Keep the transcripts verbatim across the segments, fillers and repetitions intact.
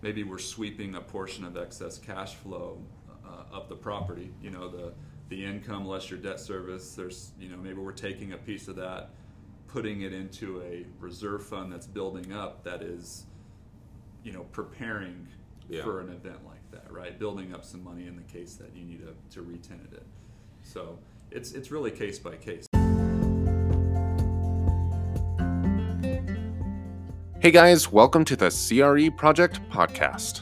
maybe we're sweeping a portion of excess cash flow uh, of the property, you know, the the income less your debt service. There's, you know, maybe we're taking a piece of that, putting it into a reserve fund that's building up, that is, you know, preparing yeah. for an event like that, right? Building up some money in the case that you need to, to re-tenant it. So it's it's really case by case. Hey guys, welcome to the C R E Project Podcast.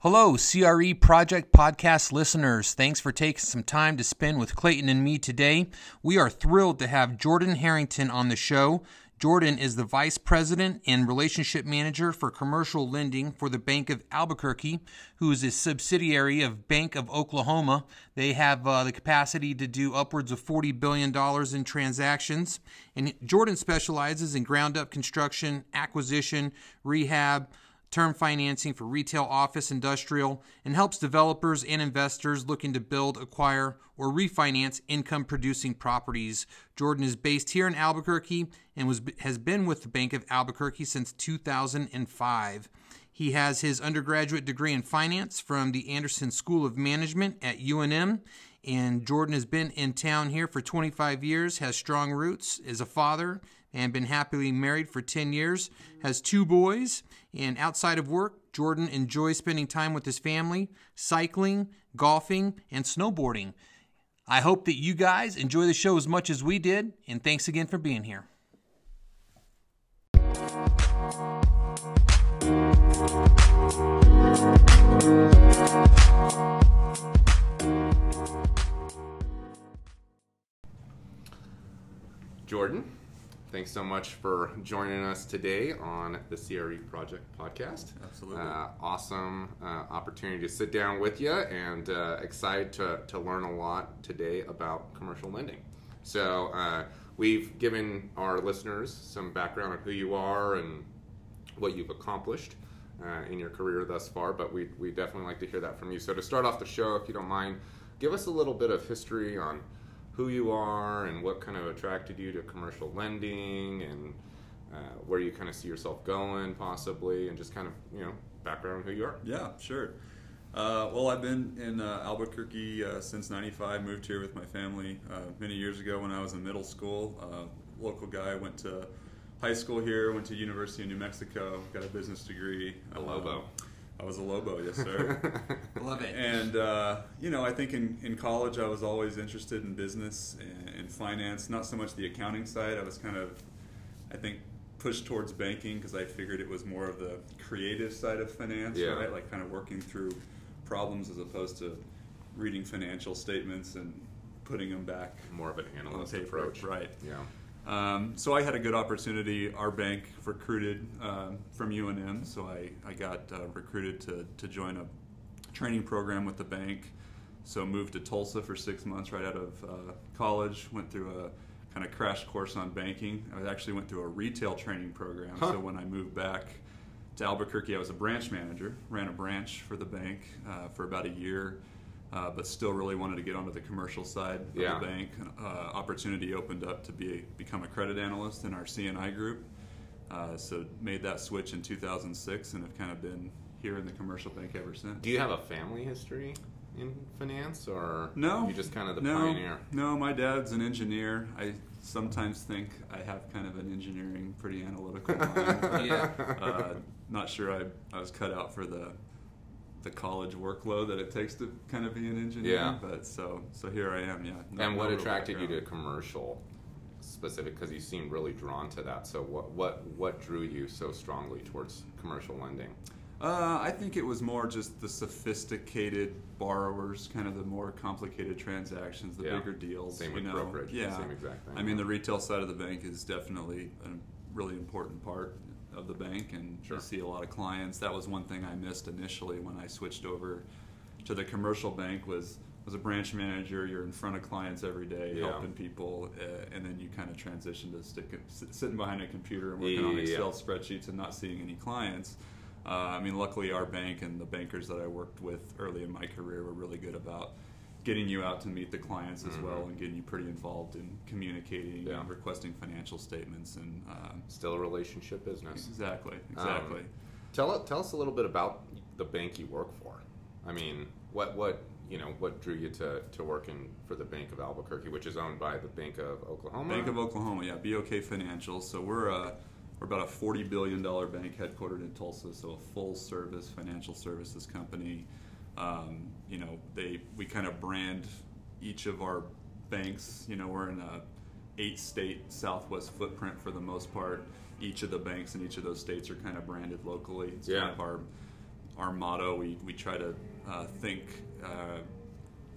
Hello, C R E Project Podcast listeners. Thanks for taking some time to spend with Clayton and me today. We are thrilled to have Jordan Herrington on the show. Jordan is the Vice President and Relationship Manager for Commercial Lending for the Bank of Albuquerque, who is a subsidiary of Bank of Oklahoma. They have uh, the capacity to do upwards of forty billion dollars in transactions. And Jordan specializes in ground-up construction, acquisition, rehab, term financing for retail, office, industrial, and helps developers and investors looking to build, acquire, or refinance income-producing properties. Jordan is based here in Albuquerque and was has been with the Bank of Albuquerque since two thousand five. He has his undergraduate degree in finance from the Anderson School of Management at U N M, and Jordan has been in town here for twenty-five years, has strong roots, is a father, and been happily married for ten years, has two boys, and outside of work, Jordan enjoys spending time with his family, cycling, golfing, and snowboarding. I hope that you guys enjoy the show as much as we did, and thanks again for being here. Jordan, thanks so much for joining us today on the C R E Project Podcast. Absolutely. Uh, awesome uh, opportunity to sit down with you, and uh, excited to, to learn a lot today about commercial lending. So uh, we've given our listeners some background on who you are and what you've accomplished uh, in your career thus far, but we we definitely like to hear that from you. So to start off the show, if you don't mind, give us a little bit of history on who you are and what kind of attracted you to commercial lending, and uh, where you kind of see yourself going possibly, and just kind of, you know, background who you are. Yeah, sure. Uh, well, I've been in uh, Albuquerque uh, since ninety-five, moved here with my family uh, many years ago when I was in middle school. Uh, local guy, went to high school here, went to University of New Mexico, got a business degree. A Lobo. Um, I was a Lobo, yes sir. Love it. And, uh, you know, I think in, in college I was always interested in business and, and finance, not so much the accounting side. I was kind of, I think, pushed towards banking because I figured it was more of the creative side of finance, yeah. right? Like kind of working through problems as opposed to reading financial statements and putting them back. More of an analyst paper, approach. Right. Yeah. Um, so I had a good opportunity. Our bank recruited uh, from U N M, so I, I got uh, recruited to, to join a training program with the bank. So moved to Tulsa for six months right out of uh, college, went through a kind of crash course on banking. I actually went through a retail training program, huh. so when I moved back to Albuquerque, I was a branch manager, ran a branch for the bank uh, for about a year. Uh, but still really wanted to get onto the commercial side of yeah. the bank. Uh, opportunity opened up to be become a credit analyst in our C and I group. Uh, so made that switch in two thousand six and have kind of been here in the commercial bank ever since. Do you have a family history in finance, or no, you just kind of the no, pioneer? No, my dad's an engineer. I sometimes think I have kind of an engineering, pretty analytical mind. yeah. uh, not sure I, I was cut out for the... the college workload that it takes to kind of be an engineer, yeah. but so so here I am, yeah. No, and what no attracted background. you to commercial specific, because you seem really drawn to that, so what what what drew you so strongly towards commercial lending? Uh, I think it was more just the sophisticated borrowers, kind of the more complicated transactions, the yeah. bigger deals. Same with you know, brokerage, yeah. same exact thing. I mean, the retail side of the bank is definitely a really important part of the bank, and sure. you see a lot of clients. That was one thing I missed initially when I switched over to the commercial bank, was was a branch manager, you're in front of clients every day, yeah. helping people, uh, and then you kind of transition to stick, sitting behind a computer and working yeah. on Excel spreadsheets and not seeing any clients. Uh, I mean, luckily our bank and the bankers that I worked with early in my career were really good about getting you out to meet the clients as mm-hmm. well, and getting you pretty involved in communicating yeah. and requesting financial statements. And um, still a relationship business. Exactly, exactly. Um, tell tell us a little bit about the bank you work for. I mean, what what you know, what drew you to to working for the Bank of Albuquerque, which is owned by the Bank of Oklahoma. Bank of Oklahoma, yeah, B O K Financial. So we're a we're about a forty billion dollar bank headquartered in Tulsa. So a full service financial services company. Um, you know, they we kind of brand each of our banks. You know, we're in a eight-state Southwest footprint for the most part. Each of the banks in each of those states are kind of branded locally. It's yeah. kind of our our motto. We we try to uh, think uh,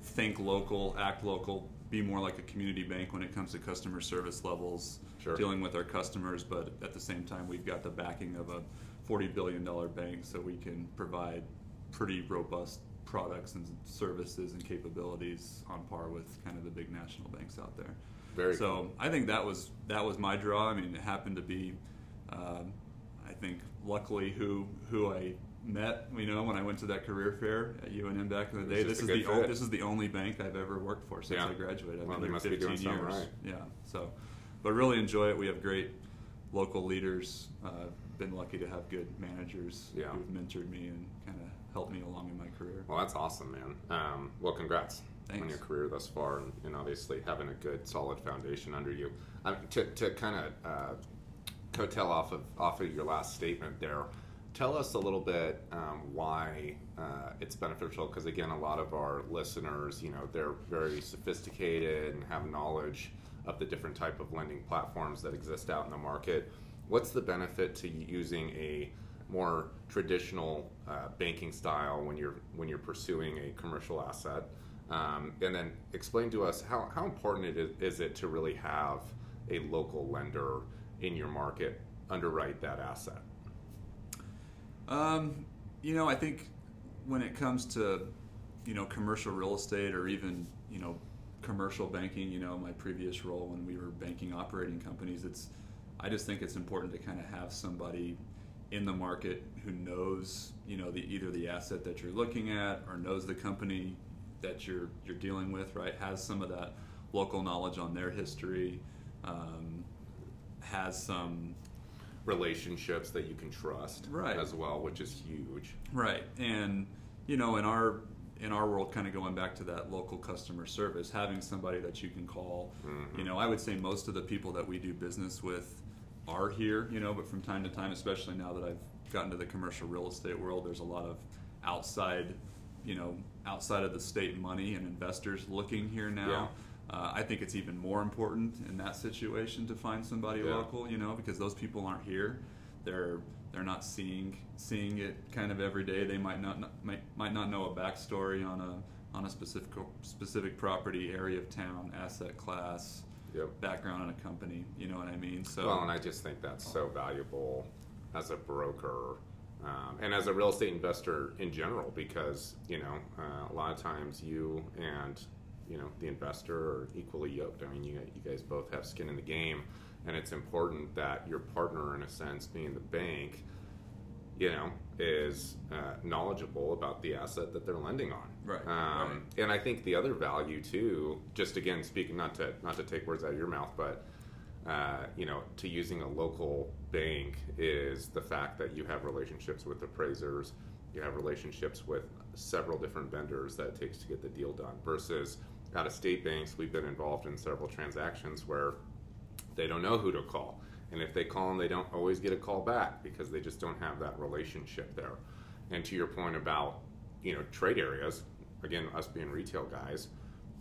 think local, act local, be more like a community bank when it comes to customer service levels, sure. dealing with our customers. But at the same time, we've got the backing of a forty billion dollar bank, so we can provide pretty robust products and services and capabilities on par with kind of the big national banks out there. Very so cool. I think that was that was my draw. I mean, it happened to be, um, I think, luckily who who I met. You know, when I went to that career fair at U N M back in the day, this is the o- this is the only bank I've ever worked for since yeah. I graduated. I've well, been there fifteen years. Right. Yeah. So, but really enjoy it. We have great local leaders. Uh, been lucky to have good managers yeah. who've mentored me and kind of helped me along in my career. Well, that's awesome, man. Um, well, congrats Thanks. on your career thus far, and, and obviously having a good, solid foundation under you. Um, to to kind of uh, coattail off of off of your last statement there, tell us a little bit um, why uh, it's beneficial. Because again, a lot of our listeners, you know, they're very sophisticated and have knowledge of the different type of lending platforms that exist out in the market. What's the benefit to using a more traditional uh, banking style when you're when you're pursuing a commercial asset, um, and then explain to us how, how important it is, is it to really have a local lender in your market underwrite that asset? Um, you know, I think when it comes to you know commercial real estate or even you know commercial banking, you know my previous role when we were banking operating companies, it's I just think it's important to kind of have somebody in the market who knows, you know, the, either the asset that you're looking at or knows the company that you're you're dealing with, right? Has some of that local knowledge on their history, um, has some relationships that you can trust, right, as well, which is huge, right? And you know, in our in our world, kind of going back to that local customer service, having somebody that you can call, mm-hmm. you know, I would say most of the people that we do business with are here, you know, but from time to time, especially now that I've gotten to the commercial real estate world, there's a lot of outside, you know, outside of the state money and investors looking here now. Yeah. Uh, I think it's even more important in that situation to find somebody yeah. local, you know, because those people aren't here. They're they're not seeing seeing it kind of every day. They might not, not might, might not know a backstory on a on a specific specific property, area of town, asset class. Yep. Background on a company, you know what I mean? So well, and I just think that's so valuable as a broker um, and as a real estate investor in general, because you know uh, a lot of times you and you know the investor are equally yoked. I mean, you you guys both have skin in the game, and it's important that your partner, in a sense, being the bank, you know, is uh, knowledgeable about the asset that they're lending on. Right, um, right. And I think the other value too, just again speaking, not to not to take words out of your mouth, but uh, you know, to using a local bank is the fact that you have relationships with appraisers, you have relationships with several different vendors that it takes to get the deal done. Versus out of state banks, we've been involved in several transactions where they don't know who to call. And if they call them, they don't always get a call back because they just don't have that relationship there. And to your point about, you know, trade areas, again, us being retail guys,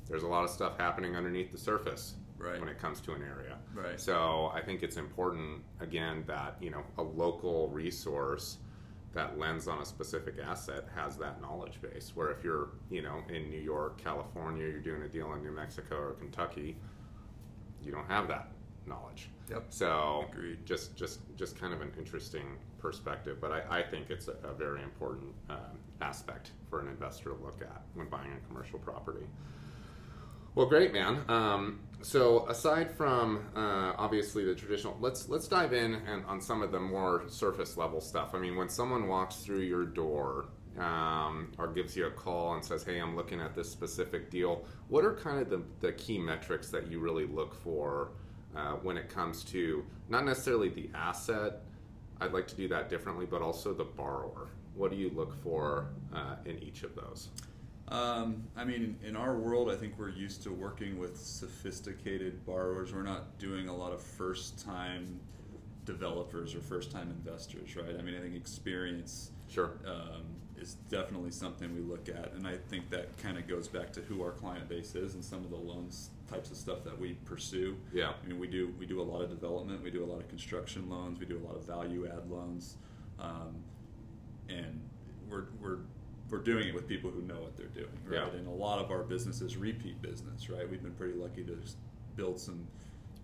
there's a lot of stuff happening underneath the surface right. when it comes to an area. Right. So I think it's important, again, that, you know, a local resource that lends on a specific asset has that knowledge base. Where if you're, you know, in New York, California, you're doing a deal in New Mexico or Kentucky, you don't have that knowledge. Yep. So Agreed. just just just kind of an interesting perspective, but I, I think it's a, a very important um, aspect for an investor to look at when buying a commercial property. Well, great, man. Um, so aside from uh, obviously the traditional, let's let's dive in and on some of the more surface level stuff. I mean, when someone walks through your door, um, or gives you a call and says, hey, I'm looking at this specific deal, what are kind of the, the key metrics that you really look for uh, when it comes to not necessarily the asset, I'd like to do that differently, but also the borrower? What do you look for uh, in each of those? Um, I mean, in our world, I think we're used to working with sophisticated borrowers. We're not doing a lot of first-time developers or first-time investors, right? I mean, I think experience sure. um, is definitely something we look at, and I think that kind of goes back to who our client base is and some of the loans types of stuff that we pursue. Yeah. I mean, we do we do a lot of development, we do a lot of construction loans, we do a lot of value-add loans, um, and we're we're we're doing it with people who know what they're doing, right? Yeah. And a lot of our business is repeat business, right? We've been pretty lucky to build some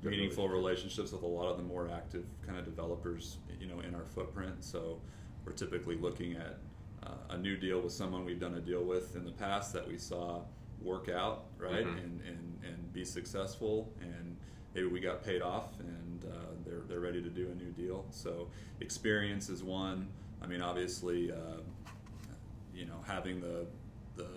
Good meaningful relationships with a lot of the more active kind of developers, you know, in our footprint. So we're typically looking at uh, a new deal with someone we've done a deal with in the past that we saw work out, right, mm-hmm. and, and and be successful, and maybe we got paid off, and uh, they're they're ready to do a new deal. So experience is one. I mean, obviously. Uh, You know, having the the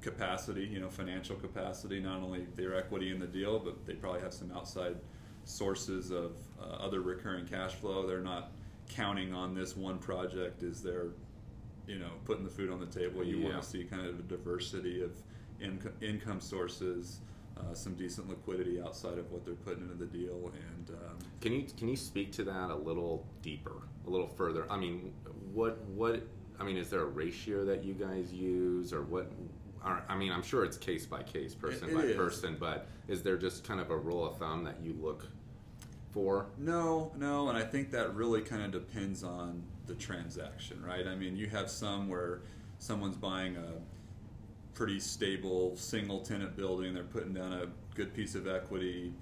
capacity, you know, financial capacity, not only their equity in the deal, but they probably have some outside sources of uh, other recurring cash flow. They're not counting on this one project as they're, you know, putting the food on the table. You yeah. want to see kind of a diversity of in- income sources, uh, some decent liquidity outside of what they're putting into the deal. And um, can you can you speak to that a little deeper, a little further? I mean, what what. I mean, is there a ratio that you guys use, or what? Or, I mean, I'm sure it's case by case, person it, it by is. person, but is there just kind of a rule of thumb that you look for? No, no, and I think that really kind of depends on the transaction, right? I mean, you have some where someone's buying a pretty stable single tenant building, they're putting down a good piece of equity,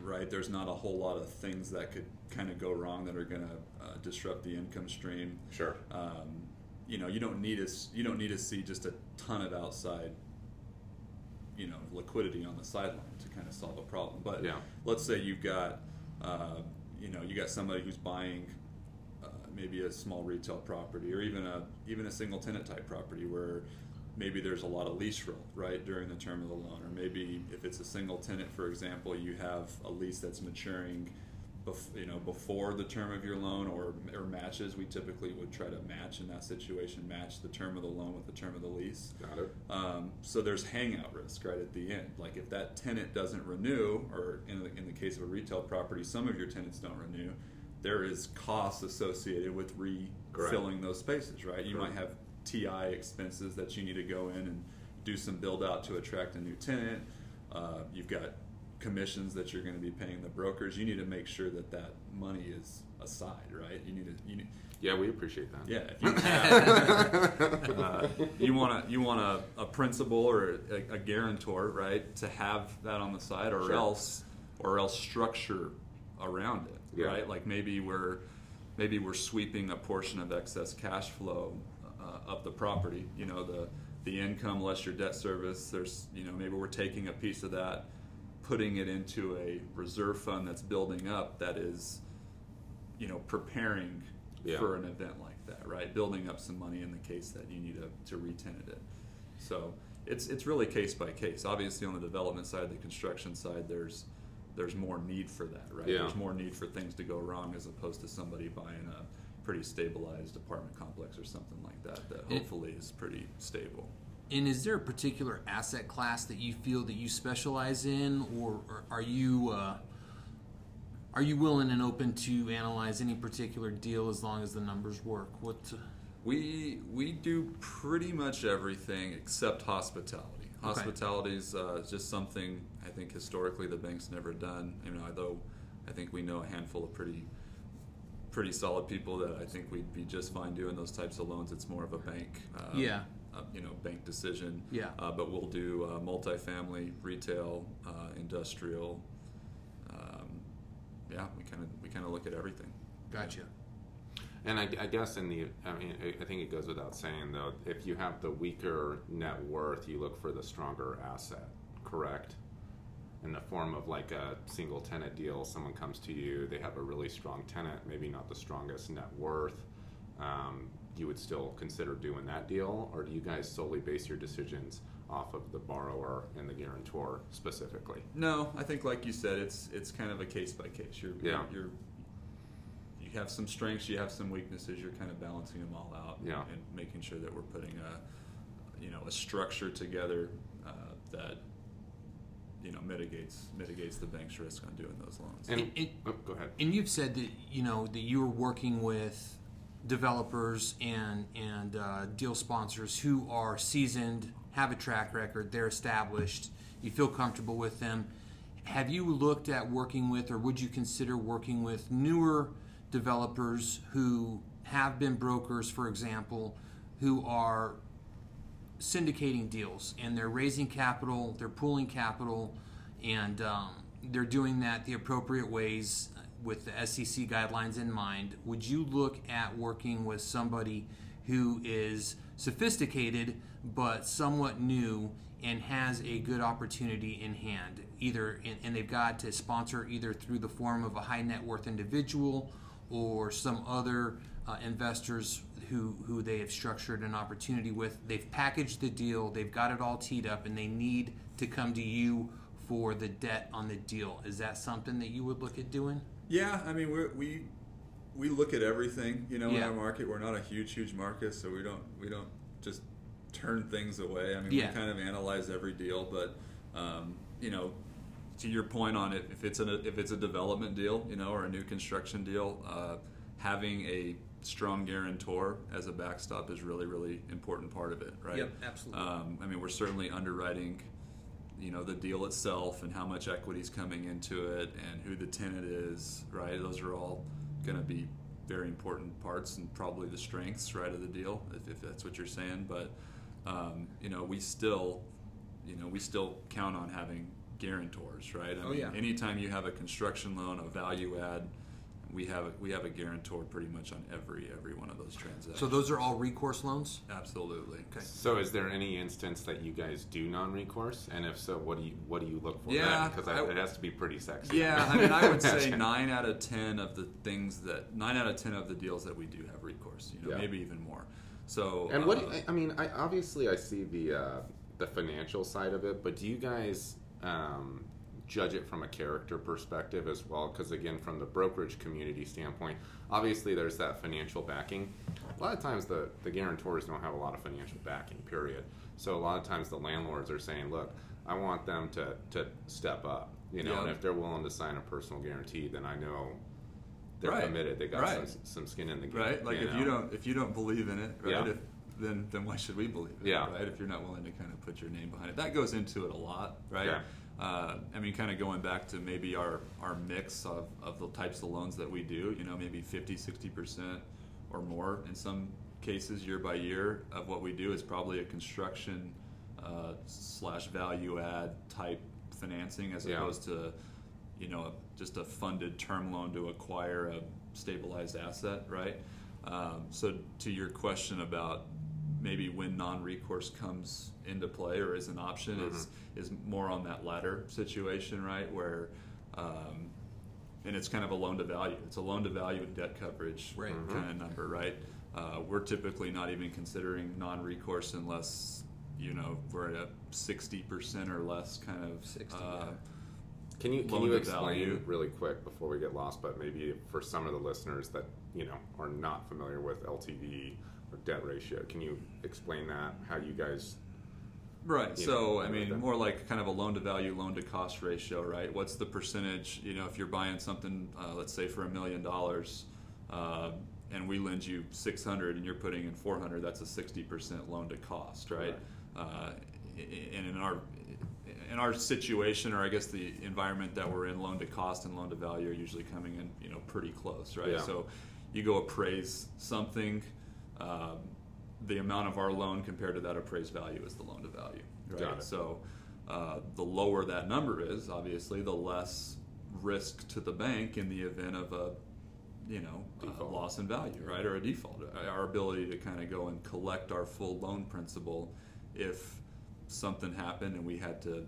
right? There's not a whole lot of things that could kind of go wrong that are going to uh, disrupt the income stream. Sure. Um, You know, you don't need to you don't need to see just a ton of outside, you know, liquidity on the sideline to kind of solve a problem. But yeah. let's say you've got, uh, you know, you got somebody who's buying uh, maybe a small retail property, or even a even a single tenant type property where maybe there's a lot of lease roll right during the term of the loan, or maybe if it's a single tenant, for example, you have a lease that's maturing. Bef- you know, before the term of your loan, or or matches. We typically would try to match in that situation, match the term of the loan with the term of the lease. Got it. Um, so there's hangout risk right at the end. Like if that tenant doesn't renew, or in the, in the case of a retail property, some of your tenants don't renew, there is costs associated with refilling Correct. Those spaces, right? You Correct. Might have T I expenses that you need to go in and do some build out to attract a new tenant. Uh, you've got commissions that you're going to be paying the brokers. You need to make sure that that money is aside, right? You need to. You need, yeah, we appreciate that. Yeah, if you, have, uh, you want a you want a, a principal or a, a guarantor, right, to have that on the side, or sure. else or else structure around it, yeah. right? Like maybe we're maybe we're sweeping a portion of excess cash flow uh, of the property. You know, the the income less your debt service. There's you know maybe we're taking a piece of that, putting it into a reserve fund that's building up, that is, you know, preparing yeah. for an event like that, right? Building up some money in the case that you need to, to re-tenant it. So it's it's really case by case. Obviously, on the development side, the construction side, there's there's more need for that, right? Yeah. There's more need for things to go wrong as opposed to somebody buying a pretty stabilized apartment complex or something like that that hopefully is pretty stable. And is there a particular asset class that you feel that you specialize in, or, or are you uh, are you willing and open to analyze any particular deal as long as the numbers work? What we we do pretty much everything except hospitality. Okay. Hospitality is uh, just something I think historically the bank's never done. You know, although I think we know a handful of pretty pretty solid people that I think we'd be just fine doing those types of loans. It's more of a bank. Um, yeah. Uh, you know, bank decision. Yeah. Uh, but we'll do uh, multifamily, retail, uh, industrial. Um, yeah, we kind of we kind of look at everything. Gotcha. Yeah. And I, I guess in the, I mean, I think it goes without saying though, if you have the weaker net worth, you look for the stronger asset, correct? In the form of like a single tenant deal, someone comes to you, they have a really strong tenant, maybe not the strongest net worth. Um, you would still consider doing that deal, or do you guys solely base your decisions off of the borrower and the guarantor specifically? No, I think like you said, it's it's kind of a case by case. You're, yeah. you're you have some strengths, you have some weaknesses. You're kind of balancing them all out, yeah. and, and making sure that we're putting a you know a structure together uh, that you know mitigates mitigates the bank's risk on doing those loans. And, and oh, go ahead. And you've said that you know that you were working with developers and and uh, deal sponsors who are seasoned, have a track record, they're established, you feel comfortable with them. Have you looked at working with, or would you consider working with, newer developers who have been brokers, for example, who are syndicating deals and they're raising capital, they're pooling capital, and um, they're doing that the appropriate ways with the S E C guidelines in mind? Would you look at working with somebody who is sophisticated but somewhat new and has a good opportunity in hand, either in, and they've got to sponsor either through the form of a high net worth individual or some other uh, investors who who they have structured an opportunity with? They've packaged the deal, they've got it all teed up, and they need to come to you for the debt on the deal. Is that something that you would look at doing? Yeah, I mean, we're, we we look at everything, you know, yeah. in our market. We're not a huge, huge market, so we don't we don't just turn things away. I mean, yeah. we kind of analyze every deal, but um, you know, to your point on it, if it's an if it's a development deal, you know, or a new construction deal, uh, having a strong guarantor as a backstop is really, really important part of it, right? Yep, absolutely. Um, I mean, we're certainly underwriting, you know, the deal itself and how much equity is coming into it and who the tenant is, right? Those are all going to be very important parts and probably the strengths, right, of the deal, if, if that's what you're saying. But um, you know, we still, you know, we still count on having guarantors, right? I oh, mean, yeah. anytime you have a construction loan, a value add, we have a, we have a guarantor pretty much on every every one of those transactions. So those are all recourse loans? Absolutely. Okay. So is there any instance that you guys do non-recourse? And if so, what do you what do you look for? Yeah, that? because I, I, it has to be pretty sexy. Yeah, I mean, I would say nine out of ten of the things that nine out of ten of the deals that we do have recourse. You know, yeah. maybe even more. So. And what uh, do you, I mean, I obviously I see the uh, the financial side of it, but do you guys? Um, judge it from a character perspective as well, because again, from the brokerage community standpoint, obviously there's that financial backing. A lot of times the, the guarantors don't have a lot of financial backing, period. So a lot of times the landlords are saying, look, I want them to, to step up, you know, yeah. and if they're willing to sign a personal guarantee, then I know they're right. committed, they got right. some, some skin in the game. Right, like you if know? you don't if you don't believe in it, right? Yeah. If, then then why should we believe it, yeah. right? If you're not willing to kind of put your name behind it. That goes into it a lot, right? Yeah. Uh, I mean, kind of going back to maybe our, our mix of, of the types of loans that we do, you know, maybe fifty, sixty percent or more in some cases year by year of what we do is probably a construction uh, slash value add type financing as yeah. opposed to, you know, just a funded term loan to acquire a stabilized asset, right? Um, so to your question about maybe when non-recourse comes into play or is an option, mm-hmm. is is more on that latter situation, right? Where, um, and it's kind of a loan to value. It's a loan to value and debt coverage right. mm-hmm. kind of number, right? Uh, we're typically not even considering non-recourse unless, you know, we're at a sixty percent or less kind of sixty, uh, yeah. Can you can you explain value. really quick before we get lost, but maybe for some of the listeners that, you know, are not familiar with L T V or debt ratio, can you explain that, how you guys... Right, you so, know, I mean, more like kind of a loan-to-value, loan-to-cost ratio, right? What's the percentage, you know, if you're buying something, uh, let's say for a million dollars, uh, and we lend you six hundred and you're putting in four hundred, that's a sixty percent loan-to-cost, right? right. Uh, and in our... in our situation, or I guess the environment that we're in, loan to cost and loan to value are usually coming in, you know, pretty close, right? Yeah. So you go appraise something, um, the amount of our loan compared to that appraised value is the loan to value, right? Got it. So uh, the lower that number is, obviously, the less risk to the bank in the event of a, you know, a loss in value, right, or a default. Our ability to kind of go and collect our full loan principal if something happened and we had to,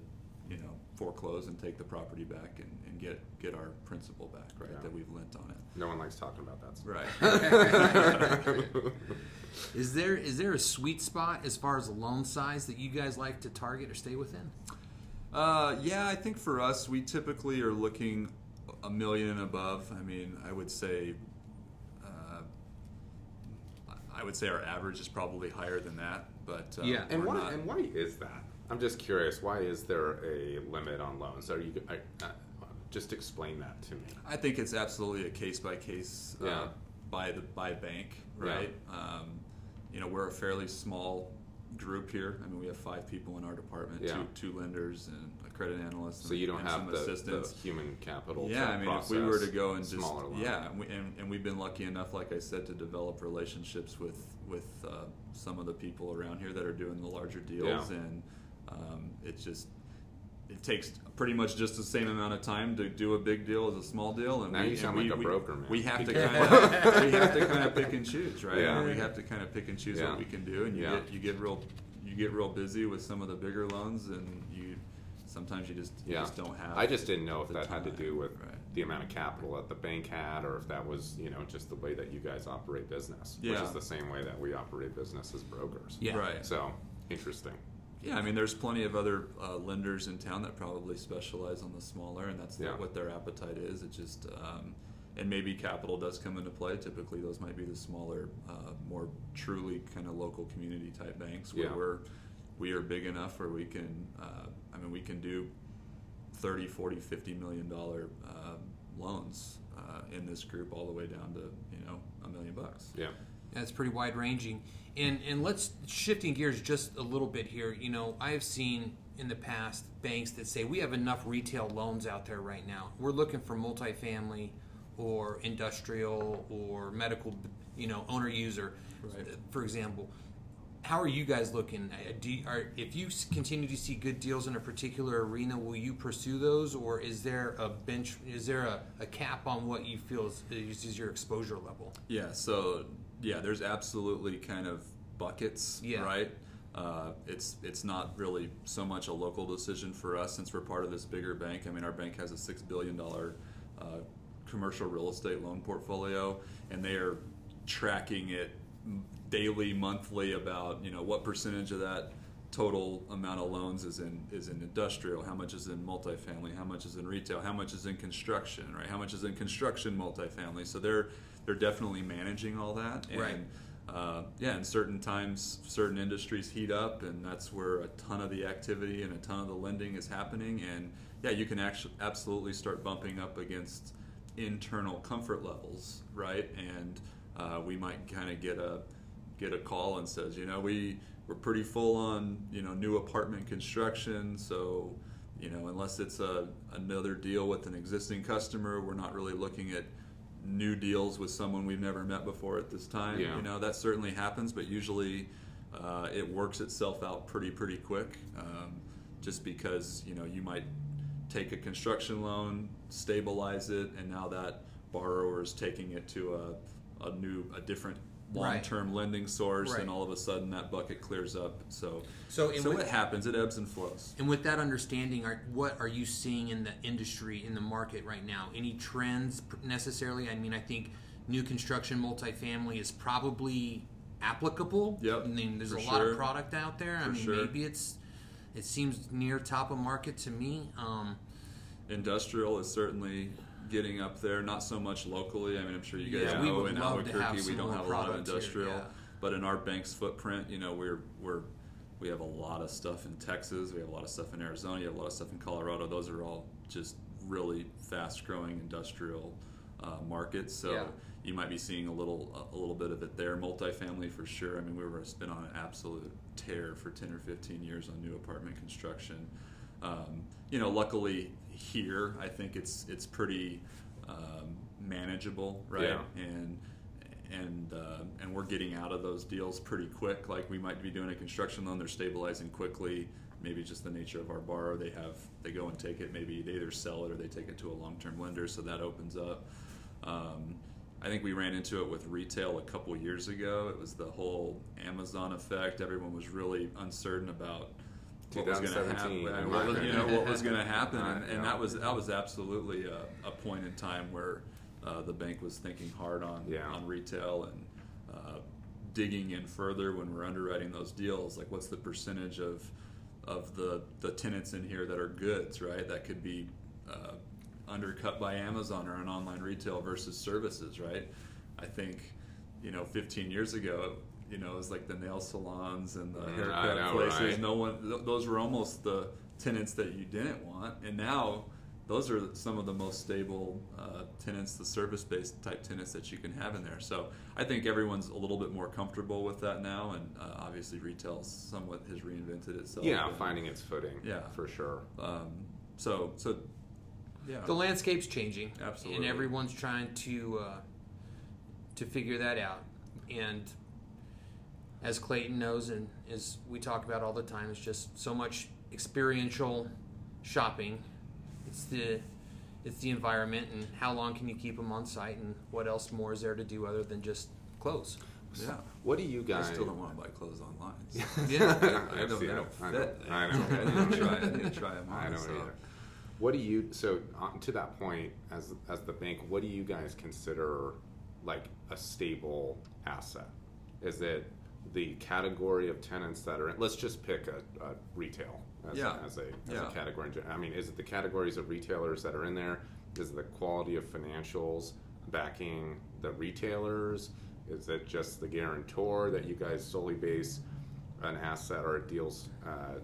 you know, foreclose and take the property back and, and get, get our principal back, right, yeah. that we've lent on it. No one likes talking about that. So. Right. Is there is there a sweet spot as far as the loan size that you guys like to target or stay within? Uh, yeah, I think for us, we typically are looking a million and above. I mean, I would say uh, I would say our average is probably higher than that. But uh, yeah, and why not... and why is that? I'm just curious. Why is there a limit on loans? Are you I, uh, just explain that to me? I think it's absolutely a case by case uh, yeah. by the by bank, right? Yeah. Um, you know, we're a fairly small group here. I mean, we have five people in our department, yeah. two two lenders and a credit analyst. So you don't and have some the, the human capital. Yeah, I mean, process, if we were to go and just yeah, and, we, and and we've been lucky enough, like I said, to develop relationships with with uh, some of the people around here that are doing the larger deals, yeah. and um, it's just. It takes pretty much just the same amount of time to do a big deal as a small deal, and now we, you sound and we, like a we, broker, man. We have to kind of we have to kind of pick and choose, right? Yeah. We have to kind of pick and choose yeah. what we can do, and you yeah. get you get real you get real busy with some of the bigger loans, and you sometimes you just you yeah. just don't have. I just didn't know if that time. had to do with right. the amount of capital that the bank had, or if that was you know just the way that you guys operate business, yeah. which is the same way that we operate business as brokers. Yeah, right. So interesting. Yeah, I mean, there's plenty of other uh, lenders in town that probably specialize on the smaller, and that's yeah. what their appetite is. It just, um, and maybe capital does come into play. Typically, those might be the smaller, uh, more truly kind of local community type banks where yeah. we're, we are big enough where we can, uh, I mean, we can do thirty, forty, fifty million dollar uh, loans uh, in this group all the way down to, you know, a million bucks. Yeah. That's pretty wide ranging. And and let's, shifting gears just a little bit here, you know, I've seen in the past banks that say we have enough retail loans out there right now. We're looking for multifamily or industrial or medical, you know, owner user, right. for example. How are you guys looking? Do you, are, if you continue to see good deals in a particular arena, will you pursue those, or is there a bench, is there a, a cap on what you feel is, is your exposure level? Yeah, so... Yeah, there's absolutely kind of buckets, yeah. right? Uh, it's it's not really so much a local decision for us since we're part of this bigger bank. I mean, our bank has a six billion dollars uh, commercial real estate loan portfolio, and they are tracking it daily, monthly about, you know, what percentage of that total amount of loans is in is in industrial, how much is in multifamily, how much is in retail, how much is in construction, right? How much is in construction multifamily? So they're They're definitely managing all that, and right. uh, yeah. And certain times, certain industries heat up, and that's where a ton of the activity and a ton of the lending is happening. And yeah, you can actually absolutely start bumping up against internal comfort levels, right? And uh, we might kind of get a get a call and says, you know, we we're pretty full on, you know, new apartment construction, so you know, unless it's a another deal with an existing customer, we're not really looking at new deals with someone we've never met before at this time. Yeah. You know, that certainly happens, but usually uh, it works itself out pretty pretty quick. Um, just because you know you might take a construction loan, stabilize it, and now that borrower is taking it to a, a new a different long-term right. lending source, right. and all of a sudden that bucket clears up. So so, so with, it happens, it ebbs and flows. And with that understanding, are, what are you seeing in the industry, in the market right now? Any trends necessarily? I mean, I think new construction multifamily is probably applicable. Yep, I mean, there's a lot sure. of product out there. For I mean, sure. maybe it's it seems near top of market to me. Um, Industrial is certainly... getting up there, not so much locally. I mean, I'm sure you guys yeah, know in Albuquerque we don't have a lot of industrial, here, yeah. but in our bank's footprint, you know, we're we're we have a lot of stuff in Texas, we have a lot of stuff in Arizona, you have a lot of stuff in Colorado. Those are all just really fast-growing industrial uh, markets. So yeah. you might be seeing a little a little bit of it there. Multifamily for sure. I mean, we were been on an absolute tear for ten or fifteen years on new apartment construction. Um, you know, luckily. Here, I think it's it's pretty um, manageable, right? Yeah. And and uh, and we're getting out of those deals pretty quick. Like we might be doing a construction loan, they're stabilizing quickly. Maybe just the nature of our borrower, they have they go and take it. Maybe they either sell it or they take it to a long-term lender, so that opens up. Um, I think we ran into it with retail a couple years ago. It was the whole Amazon effect. Everyone was really uncertain about two thousand seventeen. What was gonna happen, you know, what was going to happen, and, and that was that was absolutely a, a point in time where uh, the bank was thinking hard on yeah. on retail and uh, digging in further when we're underwriting those deals. Like, what's the percentage of of the the tenants in here that are goods, right? That could be uh, undercut by Amazon or an online retail versus services, right? I think, you know, fifteen years ago, you know, it was like the nail salons and the haircut know, places. Right? No one; th- those were almost the tenants that you didn't want. And now, those are some of the most stable uh, tenants, the service-based type tenants that you can have in there. So I think everyone's a little bit more comfortable with that now. And uh, obviously, retail somewhat has reinvented itself. Yeah, and finding its footing. Yeah, for sure. Um, so, so yeah, the landscape's changing. Absolutely, and everyone's trying to uh, to figure that out. And as Clayton knows, and as we talk about all the time, it's just so much experiential shopping. It's the it's the environment, and how long can you keep them on site, and what else more is there to do other than just clothes? Yeah. What do you guys? I still don't want to buy clothes online. So. yeah, I, I, I, don't, see, I don't fit. I don't. I, don't. I, don't. I didn't try. I didn't try them on. I don't so. either. What do you? So um, to that point, as as the bank, what do you guys consider like a stable asset? Is it the category of tenants that are in, let's just pick a, a retail as, yeah. a, as, a, as yeah. a category. I mean, is it the categories of retailers that are in there? Is it the quality of financials backing the retailers? Is it just the guarantor that you guys solely base an asset or a deal's, uh,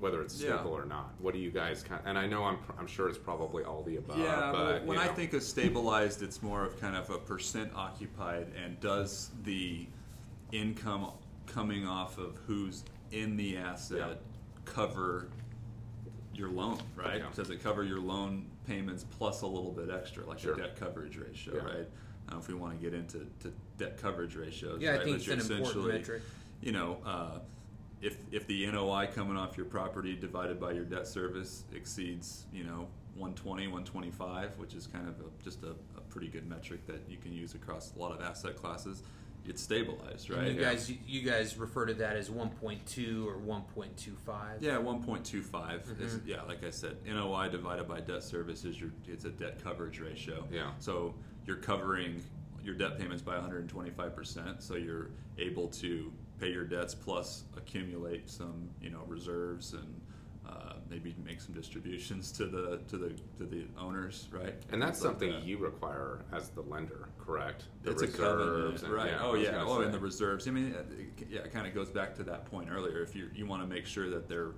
whether it's stable yeah. or not? What do you guys kind of, and I know I'm I'm sure it's probably all the above. Yeah, but when you know. I think of stabilized, it's more of kind of a percent occupied, and does the income coming off of who's in the asset yeah. cover your loan, right? Okay. Does it cover your loan payments plus a little bit extra, like sure. the debt coverage ratio, yeah. right? I don't know if we want to get into to debt coverage ratios. Yeah, right? I think but it's an important metric. You know, uh, if if the N O I coming off your property divided by your debt service exceeds, you know, one twenty, one twenty-five, which is kind of a, just a, a pretty good metric that you can use across a lot of asset classes, it's stabilized, right? And you yeah. guys, you guys refer to that as one point two or one point two five. Yeah, one point two five. Mm-hmm. Is, yeah, like I said, N O I divided by debt service is your it's a debt coverage ratio. Yeah. So you're covering your debt payments by one hundred twenty-five percent. So you're able to pay your debts plus accumulate some, you know, reserves and uh, maybe make some distributions to the to the to the owners, right? And that's like something that you require as the lender, correct? The it's reserves, a covenant, and, right? Yeah, oh yeah, oh, say. and the reserves. I mean, it, yeah, it kind of goes back to that point earlier. If you you want to make sure that they're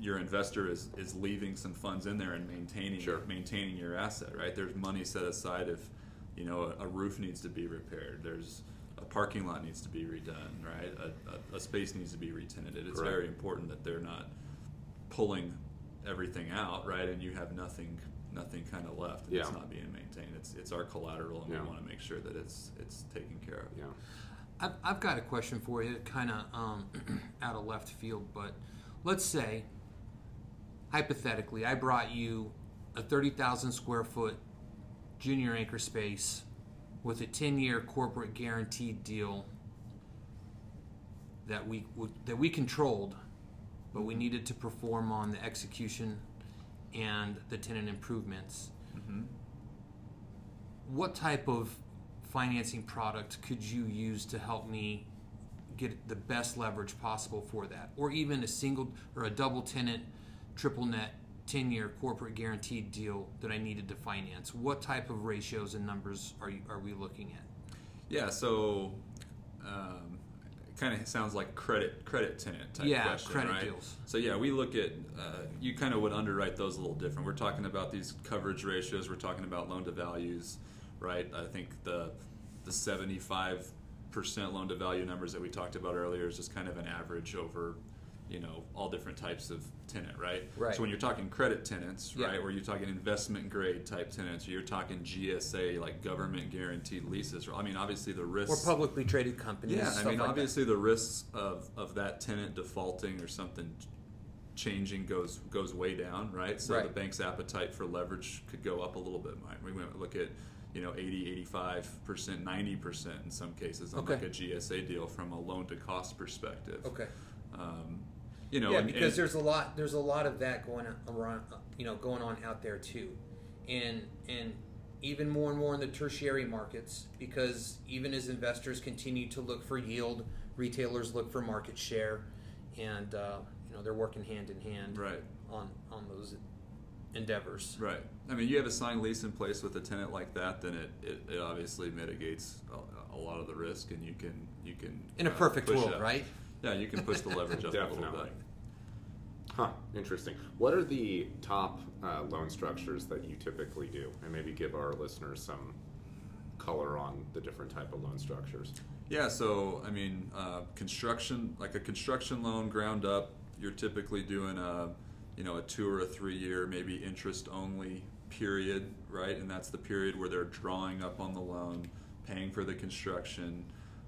your investor is, is leaving some funds in there and maintaining sure. maintaining your asset, right? There's money set aside if you know a, a roof needs to be repaired. There's a parking lot needs to be redone, right? A, a, a space needs to be re-tenanted. It's correct. Very important that they're not pulling everything out, right, and you have nothing, nothing kind of left. And yeah. It's not being maintained. It's it's our collateral, and yeah. we want to make sure that it's it's taken care of. Yeah, I've I've got a question for you, kind of um, out of left field, but let's say hypothetically, I brought you a thirty thousand square foot junior anchor space with a ten year corporate guaranteed deal that we that we controlled. But we needed to perform on the execution and the tenant improvements. Mm-hmm. What type of financing product could you use to help me get the best leverage possible for that? Or even a single or a double tenant, triple net, ten-year corporate guaranteed deal that I needed to finance? What type of ratios and numbers are you, are we looking at? Yeah, so... Um kind of sounds like credit credit tenant type yeah, question, credit right? deals. So yeah, we look at, uh, you kind of would underwrite those a little different. We're talking about these coverage ratios, we're talking about loan to values, right? I think the the seventy-five percent loan to value numbers that we talked about earlier is just kind of an average over, you know, all different types of tenant, right? Right. So when you're talking credit tenants, right, yeah. or you're talking investment grade type tenants, or you're talking G S A, like government guaranteed leases, or, I mean, obviously the risks... Or publicly traded companies. Yeah, I mean, like obviously that. the risks of, of that tenant defaulting or something changing goes goes way down, right? So right. the bank's appetite for leverage could go up a little bit. We might look at, you know, eighty, eighty-five percent, ninety percent in some cases on okay. like a G S A deal from a loan to cost perspective. Okay. Um, you know. Yeah, and, because and, there's a lot there's a lot of that going on around, you know, going on out there too, and and even more and more in the tertiary markets, because even as investors continue to look for yield, retailers look for market share, and uh, you know, they're working hand in hand right. on on those endeavors. Right. I mean, you have a signed lease in place with a tenant like that, then it, it, it obviously mitigates a, a lot of the risk, and you can you can in a uh, perfect world, up. right? Yeah, you can push the leverage up Definitely. a little bit. Huh. Interesting. What are the top uh, loan structures that you typically do, and maybe give our listeners some color on the different type of loan structures? Yeah. So I mean, uh, construction, like a construction loan, ground up. You're typically doing a, you know, a two or a three year, maybe interest only period, right? And that's the period where they're drawing up on the loan, paying for the construction,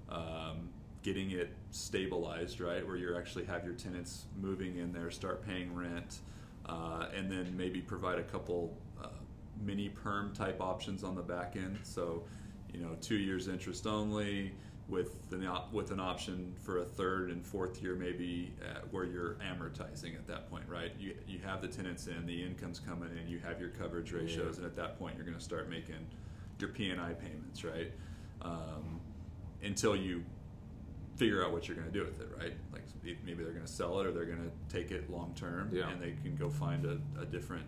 um, getting it stabilized, right? Where you actually have your tenants moving in there, start paying rent, uh, and then maybe provide a couple uh, mini perm type options on the back end. So, you know, two years interest only, with an op- with an option for a third and fourth year, maybe uh, where you're amortizing at that point, right? You you have the tenants in, the income's coming in, you have your coverage ratios, yeah. and at that point you're going to start making your P and I payments, right? Um, until you figure out what you're going to do with it, right? Like maybe they're going to sell it, or they're going to take it long term, yeah. and they can go find a, a different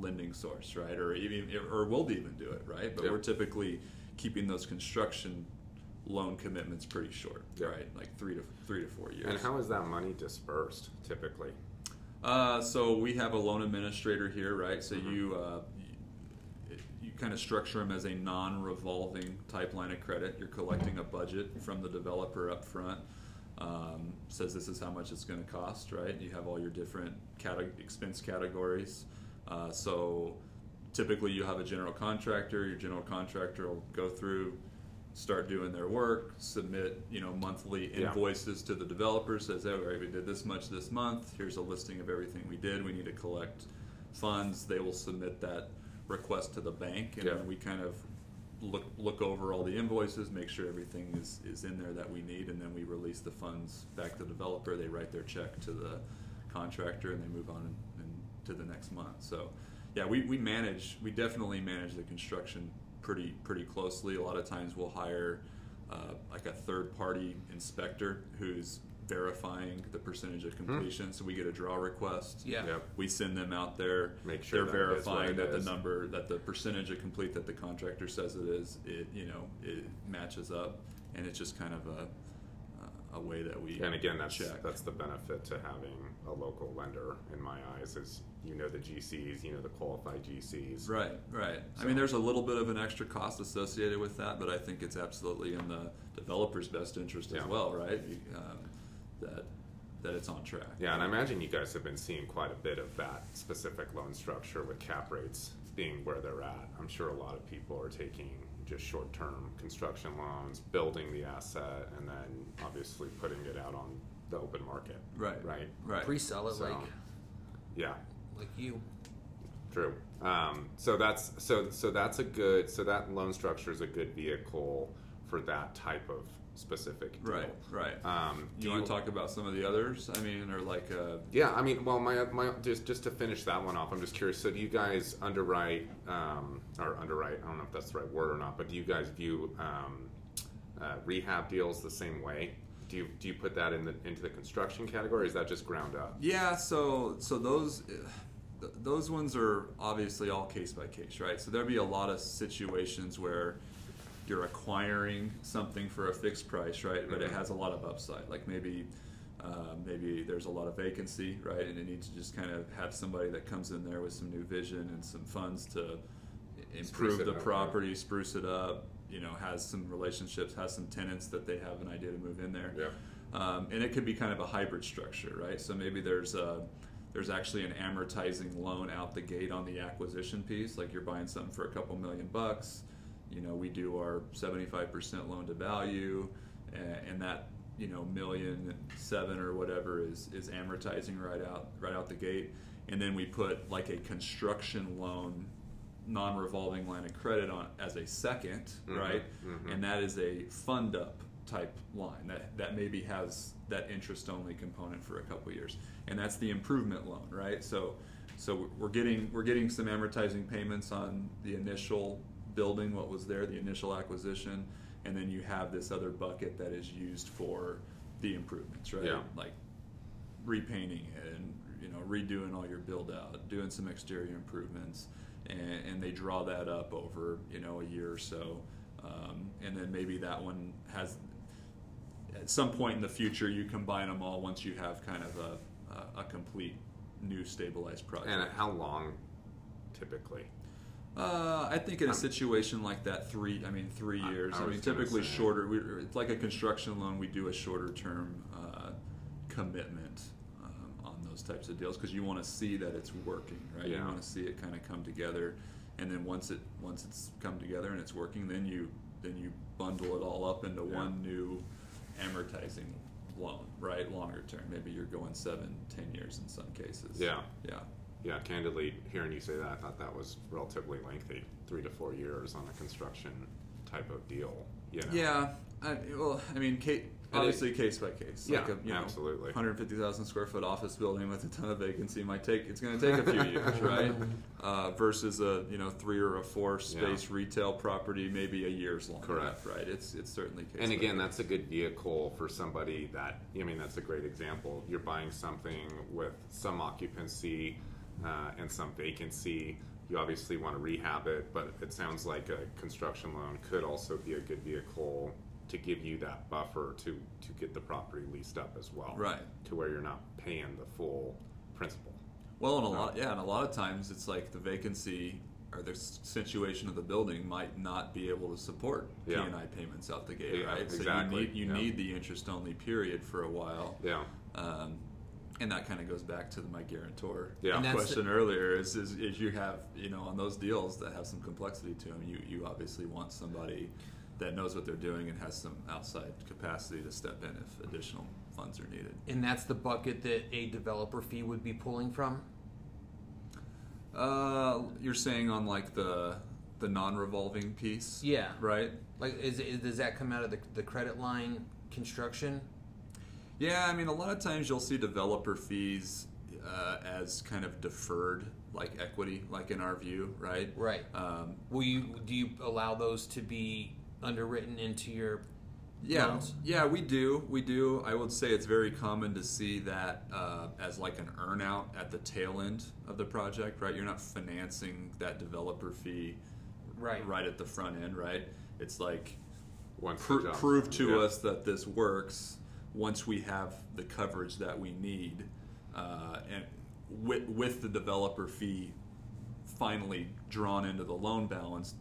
lending source, right? Or even or we'll even do it, right? But yeah. we're typically keeping those construction loan commitments pretty short, yeah. right? Like three to three to four years. And how is that money dispersed typically? Uh, so we have a loan administrator here, right? So mm-hmm. you, uh, you you kind of structure them as a non-revolving type line of credit. You're collecting a budget from the developer up front. Um, says this is how much it's going to cost, right? You have all your different cate- expense categories. Uh, so typically you have a general contractor. Your general contractor will go through, start doing their work, submit, you know, monthly invoices yeah. to the developer, says, oh, right, we did this much this month, here's a listing of everything we did, we need to collect funds. They will submit that request to the bank, and yeah. then we kind of look look over all the invoices, make sure everything is, is in there that we need, and then we release the funds back to the developer. They write their check to the contractor, and they move on and, and to the next month. So yeah, we, we manage, we definitely manage the construction pretty pretty closely. A lot of times we'll hire uh, like a third party inspector who's verifying the percentage of completion. Hmm. So we get a draw request. Yeah. Yep. We send them out there. Make sure they're verifying that the number, that the percentage of complete that the contractor says it is, it you know it matches up, and it's just kind of a a way that we and again that's check. That's the benefit to having a local lender, in my eyes, is you know the G Cs, you know the qualified G Cs. Right, right. So. I mean, there's a little bit of an extra cost associated with that, but I think it's absolutely in the developer's best interest yeah. as well, right? Um, that that it's on track. Yeah, and I imagine you guys have been seeing quite a bit of that specific loan structure with cap rates being where they're at. I'm sure a lot of people are taking just short-term construction loans, building the asset, and then obviously putting it out on the open market. Right, right, right. Pre-sell it, so, like yeah, like you. True. Um, so that's so so that's a good so that loan structure is a good vehicle for that type of specific deal. Right, right. Um, do, do you want to talk about some of the others? I mean, or like a, yeah, I mean, well, my my just just to finish that one off, I'm just curious. So, do you guys underwrite um, or underwrite? I don't know if that's the right word or not, but do you guys view um, uh, rehab deals the same way? Do you do you put that in the into the construction category? Or is that just ground up? Yeah. So so those. Those ones are obviously all case by case, right? So there'd be a lot of situations where you're acquiring something for a fixed price, right? But it has a lot of upside. Like maybe uh, maybe there's a lot of vacancy, right? And it needs to just kind of have somebody that comes in there with some new vision and some funds to improve the property, spruce it up, you know, has some relationships, has some tenants that they have an idea to move in there. Yeah. Um, and it could be kind of a hybrid structure, right? So maybe there's a There's actually an amortizing loan out the gate on the acquisition piece. Like you're buying something for a couple million bucks. You know, we do our seventy-five percent loan to value, and that, you know, million seven or whatever is is amortizing right out right out the gate. And then we put like a construction loan, non-revolving line of credit on as a second, mm-hmm. right? Mm-hmm. And that is a fund up type line that, that maybe has that interest only component for a couple of years, and that's the improvement loan, right? So, so we're getting we're getting some amortizing payments on the initial building, what was there, the initial acquisition, and then you have this other bucket that is used for the improvements, right? Yeah. Like repainting it and, you know, redoing all your build out, doing some exterior improvements, and, and they draw that up over, you know, a year or so. Um, and then maybe that one has, at some point in the future, you combine them all once you have kind of a, a, a complete new stabilized project. And how long, typically? Uh, I think in a situation like that, three. I mean, three years. I, I, I mean, typically shorter. We, it's like a construction loan. We do a shorter term uh, commitment um, on those types of deals because you want to see that it's working, right? Yeah. You want to see it kind of come together, and then once it once it's come together and it's working, then you then you bundle it all up into yeah. one new amortizing loan, right? Longer term. Maybe you're going seven, ten years in some cases. Yeah. Yeah. Yeah, candidly, hearing you say that, I thought that was relatively lengthy, three to four years on a construction type of deal. You know? Yeah, I, well, I mean, case, obviously case by case. Yeah, like a, you know, absolutely. one hundred fifty thousand square foot office building with a ton of vacancy might take, it's going to take a few years, right? Uh, versus a, you know, three or a four space yeah. retail property, maybe a year's long. Correct. Enough, right? It's it's certainly case. And again, by that's case. A good vehicle for somebody that, I mean, that's a great example. You're buying something with some occupancy, Uh, and some vacancy. You obviously want to rehab it, but it sounds like a construction loan could also be a good vehicle to give you that buffer to, to get the property leased up as well. Right. To where you're not paying the full principal. Well, and a lot, yeah, and a lot of times it's like the vacancy or the situation of the building might not be able to support yeah. P and I payments out the gate, yeah, right? Exactly. So you need, you yeah. need the interest-only period for a while. Yeah. Um, And that kind of goes back to the, my guarantor yeah. question the, earlier. Is, is is you have, you know, on those deals that have some complexity to them, you, you obviously want somebody that knows what they're doing and has some outside capacity to step in if additional funds are needed. And that's the bucket that a developer fee would be pulling from? Uh, you're saying on like the the non-revolving piece? Yeah. Right? Like, is, is does that come out of the, the credit line construction? Yeah, I mean, a lot of times you'll see developer fees uh, as kind of deferred, like equity, like in our view, right? Right. Um, Will you do you allow those to be underwritten into your yeah, loans? Yeah, we do, we do. I would say it's very common to see that uh, as like an earnout at the tail end of the project, right? You're not financing that developer fee right, right at the front end, right? It's like pr- prove to yeah. us that this works. Once we have the coverage that we need, uh, and with, with the developer fee finally drawn into the loan balance,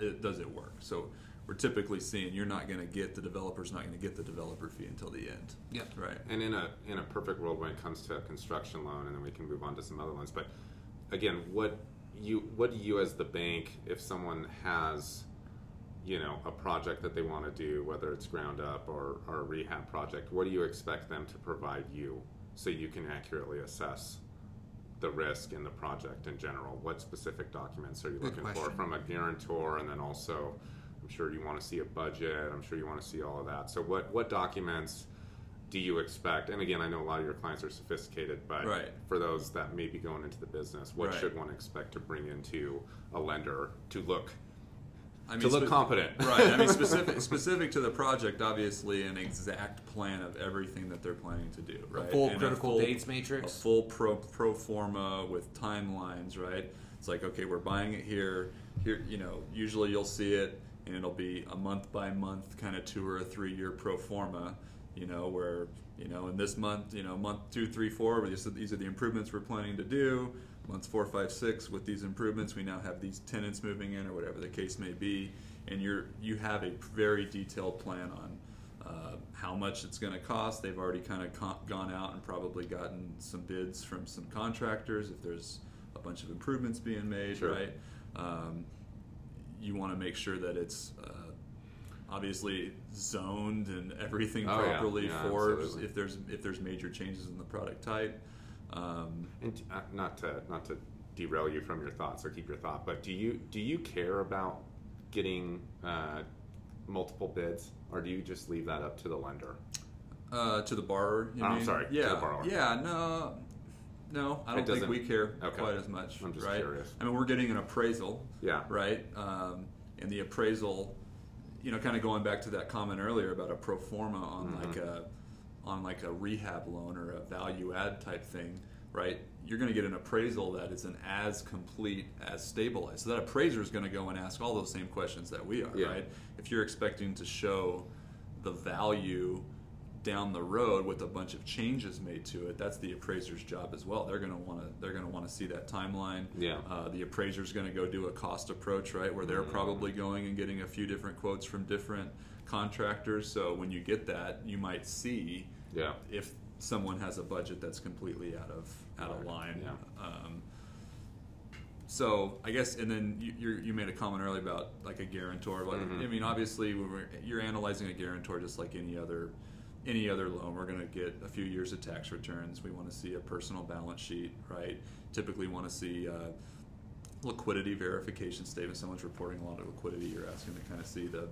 it, does it work? So we're typically seeing you're not going to get the developer's not going to get the developer fee until the end. Yeah, right. And in a in a perfect world, when it comes to a construction loan, and then we can move on to some other ones. But again, what you what do you as the bank, if someone has, you know, a project that they want to do, whether it's ground up or, or a rehab project, what do you expect them to provide you so you can accurately assess the risk in the project in general? What specific documents are you Good looking question. For from a guarantor? And then also, I'm sure you want to see a budget. I'm sure you want to see all of that. So what, what documents do you expect? And again, I know a lot of your clients are sophisticated, but right. for those that may be going into the business, what right. should one expect to bring into a lender to look I mean, to look spe- competent. Right. I mean, specific specific to the project, obviously, an exact plan of everything that they're planning to do, right? A full and critical a full, dates matrix. A full pro, pro forma with timelines, right? It's like, okay, we're buying it here. Here, you know, usually you'll see it, and it'll be a month-by-month kind of two- or a three-year pro forma, you know, where, you know, in this month, you know, month two, three, four, these are the improvements we're planning to do. Months four, five, six, with these improvements, we now have these tenants moving in, or whatever the case may be, and you're you have a very detailed plan on uh, how much it's going to cost. They've already kind of con- gone out and probably gotten some bids from some contractors if there's a bunch of improvements being made, sure. right? Um, you want to make sure that it's uh, obviously zoned and everything oh, properly yeah. Yeah, for absolutely. if there's if there's major changes in the product type. Um, and uh, not to not to derail you from your thoughts or keep your thought, but do you do you care about getting uh, multiple bids, or do you just leave that up to the lender? Uh, to the borrower, you oh, mean? I'm sorry, yeah. to the borrower. Yeah, no, no, I don't think we care okay. quite as much. I'm just right? curious. I mean, we're getting an appraisal, yeah. right? Um, and the appraisal, you know, kind of going back to that comment earlier about a pro forma on mm-hmm. like a on like a rehab loan or a value add type thing, right? You're going to get an appraisal that is an as complete as stabilized. So that appraiser is going to go and ask all those same questions that we are, yeah. right? If you're expecting to show the value down the road with a bunch of changes made to it, that's the appraiser's job as well. They're going to want to they're going to want to see that timeline. Yeah. Uh, the appraiser's going to go do a cost approach, right? Where they're mm-hmm. probably going and getting a few different quotes from different contractors. So when you get that, you might see yeah. if someone has a budget that's completely out of out of line. Yeah. Um, so I guess, and then you you're, you made a comment earlier about like a guarantor. Like, mm-hmm. I mean, obviously, when we're, you're analyzing a guarantor just like any other any other loan. We're going to get a few years of tax returns. We want to see a personal balance sheet, right? Typically, want to see uh, liquidity verification statements. Someone's reporting a lot of liquidity. You're asking to kind of see the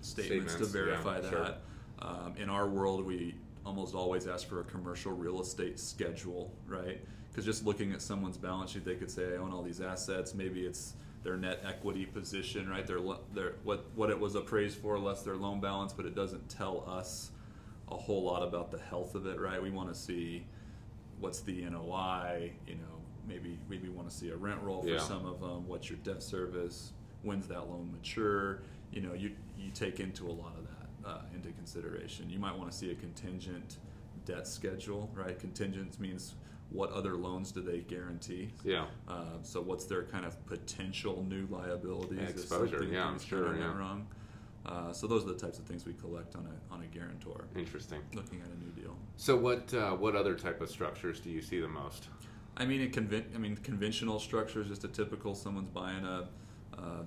statements, statements to verify yeah, that. Sure. Um, in our world, we almost always ask for a commercial real estate schedule, right? Because just looking at someone's balance sheet, they could say, I own all these assets. Maybe it's their net equity position, right? Their, their what what it was appraised for less their loan balance, but it doesn't tell us a whole lot about the health of it, right? We want to see what's the N O I, you know, maybe maybe want to see a rent roll for yeah. some of them, what's your debt service, when's that loan mature, you know, you you take into a lot of that. Uh, into consideration. You might want to see a contingent debt schedule, right? Contingent means what other loans do they guarantee? Yeah. Uh, so what's their kind of potential new liabilities? Exposure. Yeah, I'm sure. Yeah. Wrong. Uh, so those are the types of things we collect on a on a guarantor. Interesting. Looking at a new deal. So what uh, what other type of structures do you see the most? I mean, a conven- I mean conventional structures, just a typical someone's buying a uh,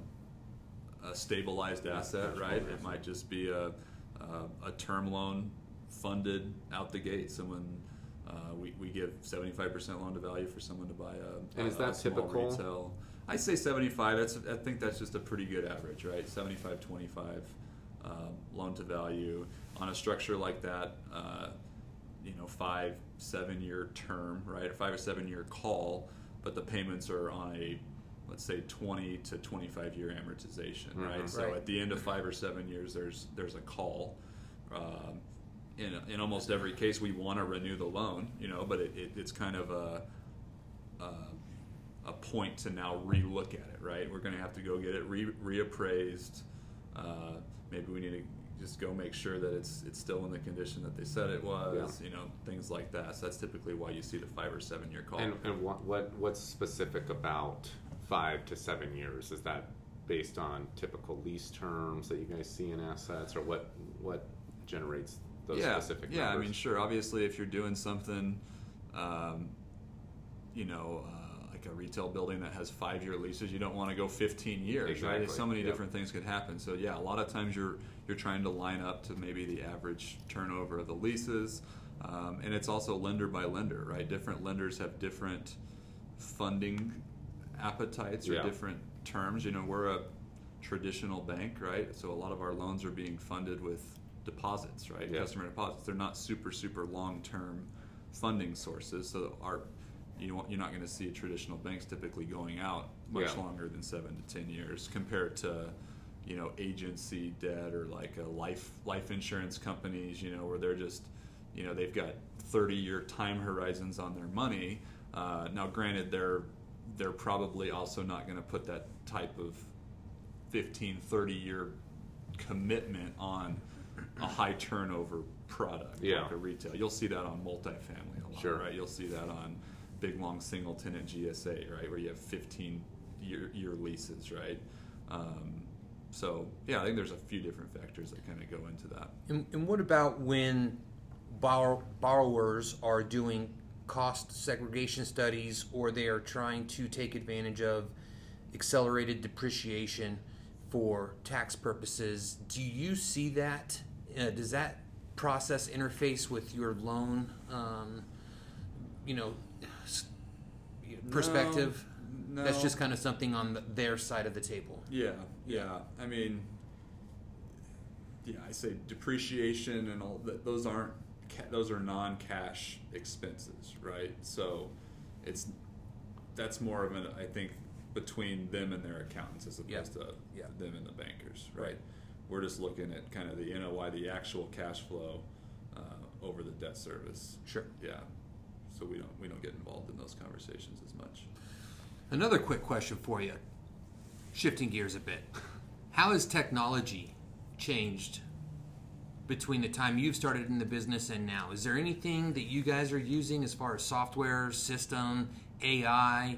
a stabilized asset, yeah, right? It asset. might just be a Uh, a term loan funded out the gate. Someone uh, we we give seventy-five percent loan to value for someone to buy a. And a, is that typical? Retail. I say seventy-five. That's I think that's just a pretty good average, right? seventy-five twenty-five um, loan to value on a structure like that. Uh, you know, five seven year term, right? Five or seven year call, but the payments are on a, let's say, twenty to twenty-five year amortization, right? Mm-hmm, so right. at the end of five or seven years, there's there's a call. Um, in in almost every case, we want to renew the loan, you know, but it, it, it's kind of a, a a point to now relook at it, right? We're going to have to go get it re, reappraised. Uh, maybe we need to just go make sure that it's it's still in the condition that they said it was, yeah. you know, things like that. So that's typically why you see the five or seven year call. And, and what, what what's specific about five to seven years? Is that based on typical lease terms that you guys see in assets, or what what generates those yeah, specific numbers? Yeah, I mean, sure. Obviously, if you're doing something, um, you know, uh, like a retail building that has five-year leases, you don't want to go fifteen years, exactly. right? So many yep. different things could happen. So yeah, a lot of times you're you're trying to line up to maybe the average turnover of the leases, um, and it's also lender by lender, right? Different lenders have different funding appetites or yeah. different terms. You know, we're a traditional bank, right? So a lot of our loans are being funded with deposits, right? Yeah. Customer deposits. They're not super, super long-term funding sources. So our, you know, you're not going to see traditional banks typically going out much yeah. longer than seven to ten years compared to, you know, agency debt or like a life life insurance companies, you know, where they're just, you know, they've got thirty-year time horizons on their money. Uh, now, granted, they're they're probably also not going to put that type of fifteen, thirty-year commitment on a high turnover product yeah. like a retail. You'll see that on multifamily a lot, sure. right? You'll see that on big, long single tenant G S A, right, where you have fifteen-year year leases, right? Um, so, yeah, I think there's a few different factors that kind of go into that. And, and what about when borrow, borrowers are doing cost segregation studies, or they are trying to take advantage of accelerated depreciation for tax purposes? Do you see that? Uh, does that process interface with your loan, um, you know, perspective? No, no. That's just kind of something on the, their side of the table. Yeah, yeah. I mean, yeah, I say depreciation and all that, those aren't, those are non-cash expenses, right? So it's, that's more of an, I think, between them and their accountants as opposed yeah. to yeah. them and the bankers, right? right? We're just looking at kind of the N O I, the actual cash flow uh, over the debt service. Sure. Yeah. So we don't we don't get involved in those conversations as much. Another quick question for you, shifting gears a bit. How has technology changed between the time you've started in the business and now? Is there anything that you guys are using as far as software, system, A I,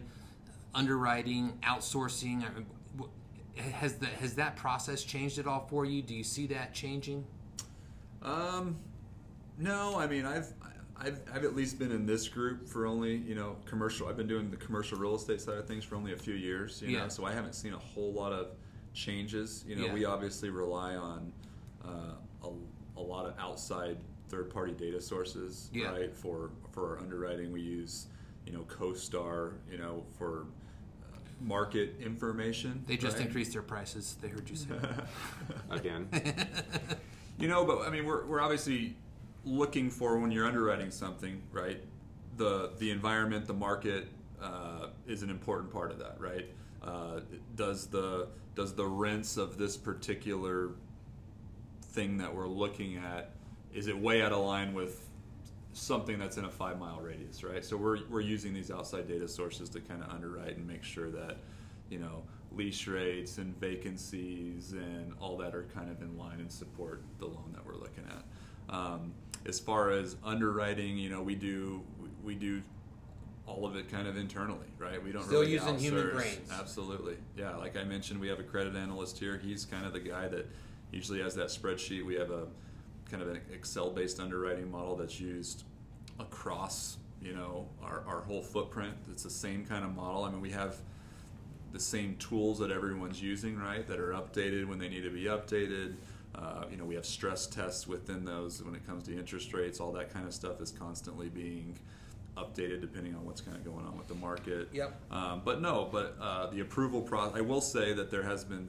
underwriting, outsourcing? Has the has that process changed at all for you? Do you see that changing? Um, no, I mean I've I've I've at least been in this group for only, you know, commercial. I've been doing the commercial real estate side of things for only a few years, you yeah. know, so I haven't seen a whole lot of changes. You know, yeah. we obviously rely on uh, a, a lot of outside third-party data sources, yeah. right? For for our underwriting, we use, you know, CoStar, you know, for market information. They just right? increased their prices. They heard you say that. Again. You know, but I mean, we're we're obviously looking for, when you're underwriting something, right? The the environment, the market uh, is an important part of that, right? Uh, does the does the rents of this particular thing that we're looking at, is it way out of line with something that's in a five mile radius, right? So we're we're using these outside data sources to kind of underwrite and make sure that, you know, lease rates and vacancies and all that are kind of in line and support the loan that we're looking at. Um, as far as underwriting, you know, we do we do all of it kind of internally, right? We don't still really using outsource. Human brains. Absolutely, yeah. Like I mentioned, we have a credit analyst here. He's kind of the guy that usually has that spreadsheet. We have a kind of an Excel-based underwriting model that's used across, you know, our, our whole footprint. It's the same kind of model. I mean, we have the same tools that everyone's using, right, that are updated when they need to be updated. Uh, you know, we have stress tests within those when it comes to interest rates. All that kind of stuff is constantly being updated depending on what's kind of going on with the market. Yep. Um, but no, but uh, the approval process, I will say that there has been,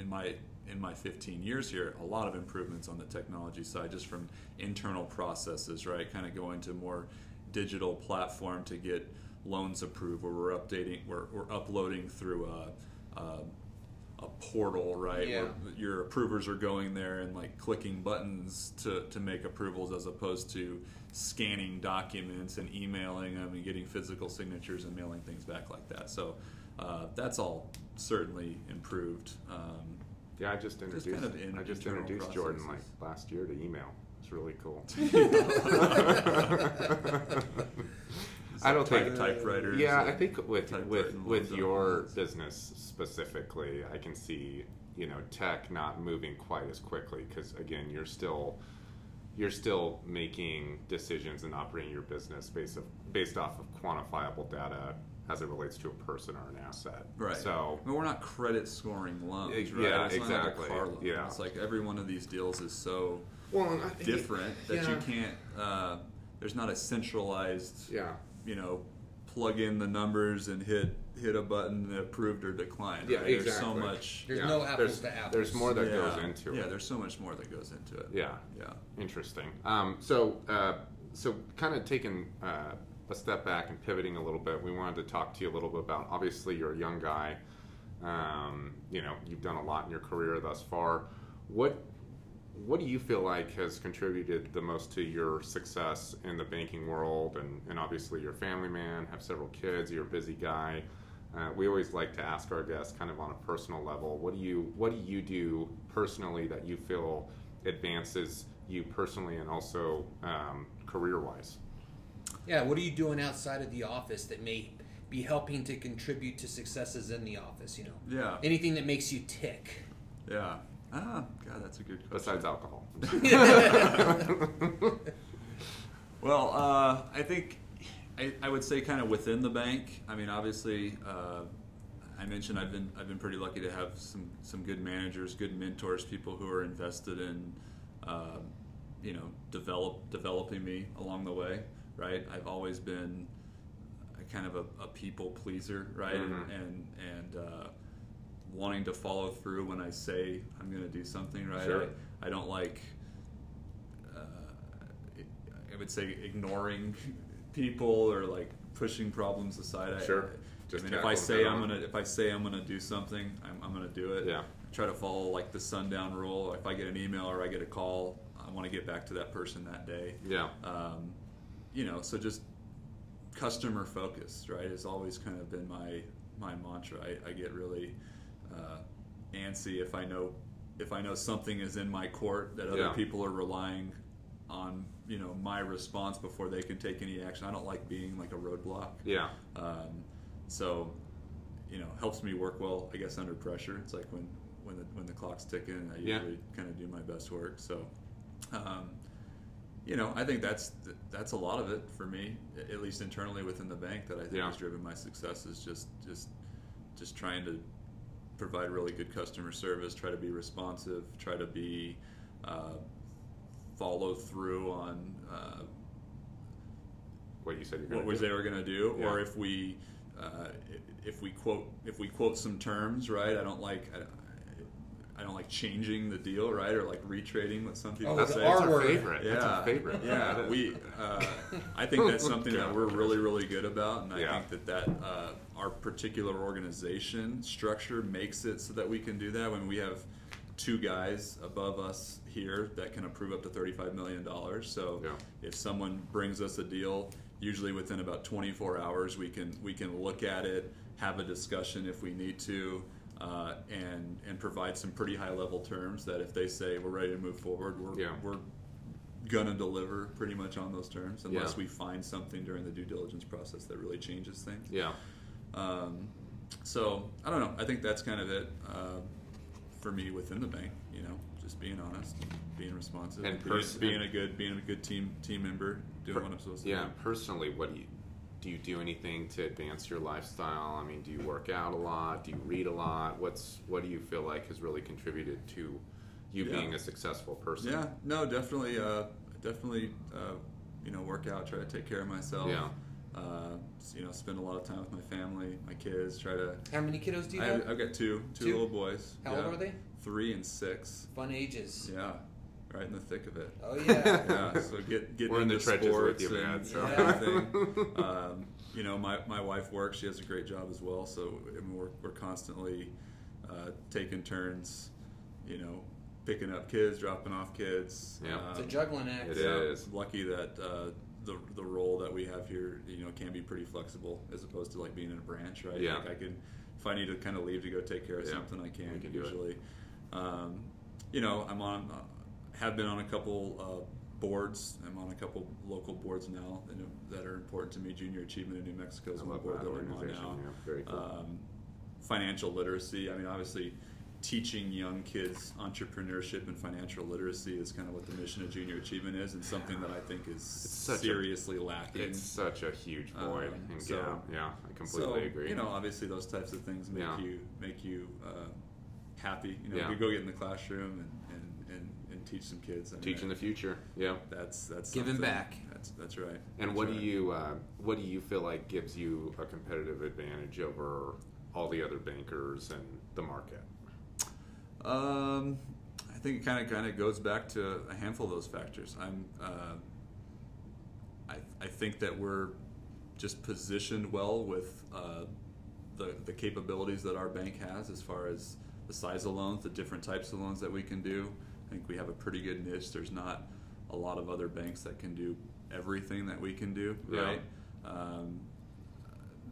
in my in my fifteen years here, a lot of improvements on the technology side, just from internal processes, right? Kind of going to more digital platform to get loans approved, where we're updating, we're, we're uploading through a, a, a portal, right? Yeah. Where your approvers are going there and like clicking buttons to, to make approvals, as opposed to scanning documents and emailing them and getting physical signatures and mailing things back like that. So uh, that's all certainly improved. Um, Yeah, I just introduced kind of in I just introduced processes. Jordan like last year to email. It's really cool. I don't type, think typewriter. Yeah, I think with with with your business specifically, I can see, you know, tech not moving quite as quickly, because again, you're still you're still making decisions and operating your business based of, based off of quantifiable data as it relates to a person or an asset. Right. So I mean, we're not credit scoring loans, right? Yeah, it's exactly. Not like a car loan. Yeah. It's like every one of these deals is so well, I, different yeah. that you can't, uh, there's not a centralized, yeah. you know, plug in the numbers and hit hit a button, approved or declined. Yeah, right? Exactly. There's so much. There's yeah. no apples there's, to apples. There's more that yeah. goes into yeah, it. Yeah, there's so much more that goes into it. Yeah. Yeah. Interesting. Um, so, uh, so kind of taking... Uh, a step back and pivoting a little bit, we wanted to talk to you a little bit about, obviously you're a young guy, um, you know, you've done a lot in your career thus far. What what do you feel like has contributed the most to your success in the banking world? And, and obviously you're a family man, have several kids, you're a busy guy. Uh, we always like to ask our guests kind of on a personal level, what do you what do you do personally that you feel advances you personally and also um, career-wise? Yeah, what are you doing outside of the office that may be helping to contribute to successes in the office, you know? Yeah. Anything that makes you tick. Yeah. Ah, God, that's a good question. Besides alcohol. Well, uh, I think I, I would say kind of within the bank. I mean, obviously, uh, I mentioned I've been I've been pretty lucky to have some, some good managers, good mentors, people who are invested in, uh, you know, develop developing me along the way. Right, I've always been a kind of a, a people pleaser, right? Mm-hmm. And and uh, wanting to follow through when I say I'm going to do something, right? Sure. I, I don't like, uh, I would say ignoring people or like pushing problems aside. Sure. I, Just I mean, if I say down. I'm gonna, if I say I'm gonna do something, I'm, I'm gonna do it. Yeah. I try to follow like the sundown rule. If I get an email or I get a call, I want to get back to that person that day. Yeah. Um, you know, so just customer focused, right? It's always kind of been my my mantra. I, I get really uh, antsy if I know if I know something is in my court that other yeah. people are relying on, you know, my response before they can take any action. I don't like being like a roadblock. Yeah. Um, so, you know, helps me work well, I guess, under pressure. It's like when when the when the clock's ticking, I usually yeah. kind of do my best work. So, um, you know, I think that's that's a lot of it for me, at least internally within the bank, that I think yeah. has driven my success is just just just trying to provide really good customer service, try to be responsive, try to be uh, follow through on uh, what you said you're gonna what was they were going to do, yeah. or if we. Uh, if we quote if we quote some terms, right? I don't like I, I don't like changing the deal, right? Or like retrading what some people oh, say. That's our favorite. Yeah. That's our favorite. Yeah, yeah. we. Uh, I think that's something that we're really really good about, and I yeah. think that that uh, our particular organization structure makes it so that we can do that. When we have two guys above us here that can approve up to thirty-five million dollars, so yeah. if someone brings us a deal, usually within about twenty-four hours, we can we can look at it, have a discussion if we need to, uh, and and provide some pretty high level terms that if they say we're ready to move forward, we're yeah. we're gonna deliver pretty much on those terms unless yeah. we find something during the due diligence process that really changes things. Yeah. Um, so I don't know. I think that's kind of it uh, for me within the bank. You know, just being honest, being responsive, and pers- being, being a good being a good team team member. Doing what I'm supposed to yeah, do. Personally, what do you do? You do anything to advance your lifestyle? I mean, do you work out a lot? Do you read a lot? What's what do you feel like has really contributed to you yeah. being a successful person? Yeah, no, definitely, uh, definitely. Uh, you know, work out, try to take care of myself. Yeah. Uh, you know, spend a lot of time with my family, my kids. Try to. How many kiddos do you I, have? I've got two, two, two little boys. How yeah. old are they? Three and six. Fun ages. Yeah. Right in the thick of it. Oh yeah. Yeah. So get get We're into in the trenches sports with you, man. So. Yeah. Um, you know, my, my wife works. She has a great job as well. So I mean, we're we're constantly uh, taking turns. You know, picking up kids, dropping off kids. Yeah. Um, it's a juggling act. It so is. Lucky that uh, the the role that we have here, you know, can be pretty flexible as opposed to like being in a branch, right? Yeah. Like I can, if I need to kind of leave to go take care of yeah. something, I can, can usually. Um, you know, I'm on. Uh, have been on a couple uh, boards. I'm on a couple local boards now that are important to me. Junior Achievement in New Mexico is one board that we're on now. Yeah, very cool. Um, financial literacy. I mean, obviously, teaching young kids entrepreneurship and financial literacy is kind of what the mission of Junior Achievement is, and something that I think is seriously a, lacking. It's such a huge void. Um, and so, gap. Yeah, I completely so, agree. You know, obviously, those types of things make yeah. you make you uh, happy. You know, yeah. you go get in the classroom and. and teach some kids. I mean, Teaching the future. Yeah. That's that's giving back. That's that's right. And that's what right. do you uh, what do you feel like gives you a competitive advantage over all the other bankers and the market? Um, I think it kind of kind of goes back to a handful of those factors. I'm uh, I I think that we're just positioned well with uh, the the capabilities that our bank has as far as the size of loans, the different types of loans that we can do. I think we have a pretty good niche. There's not a lot of other banks that can do everything that we can do, right? Yeah. Um,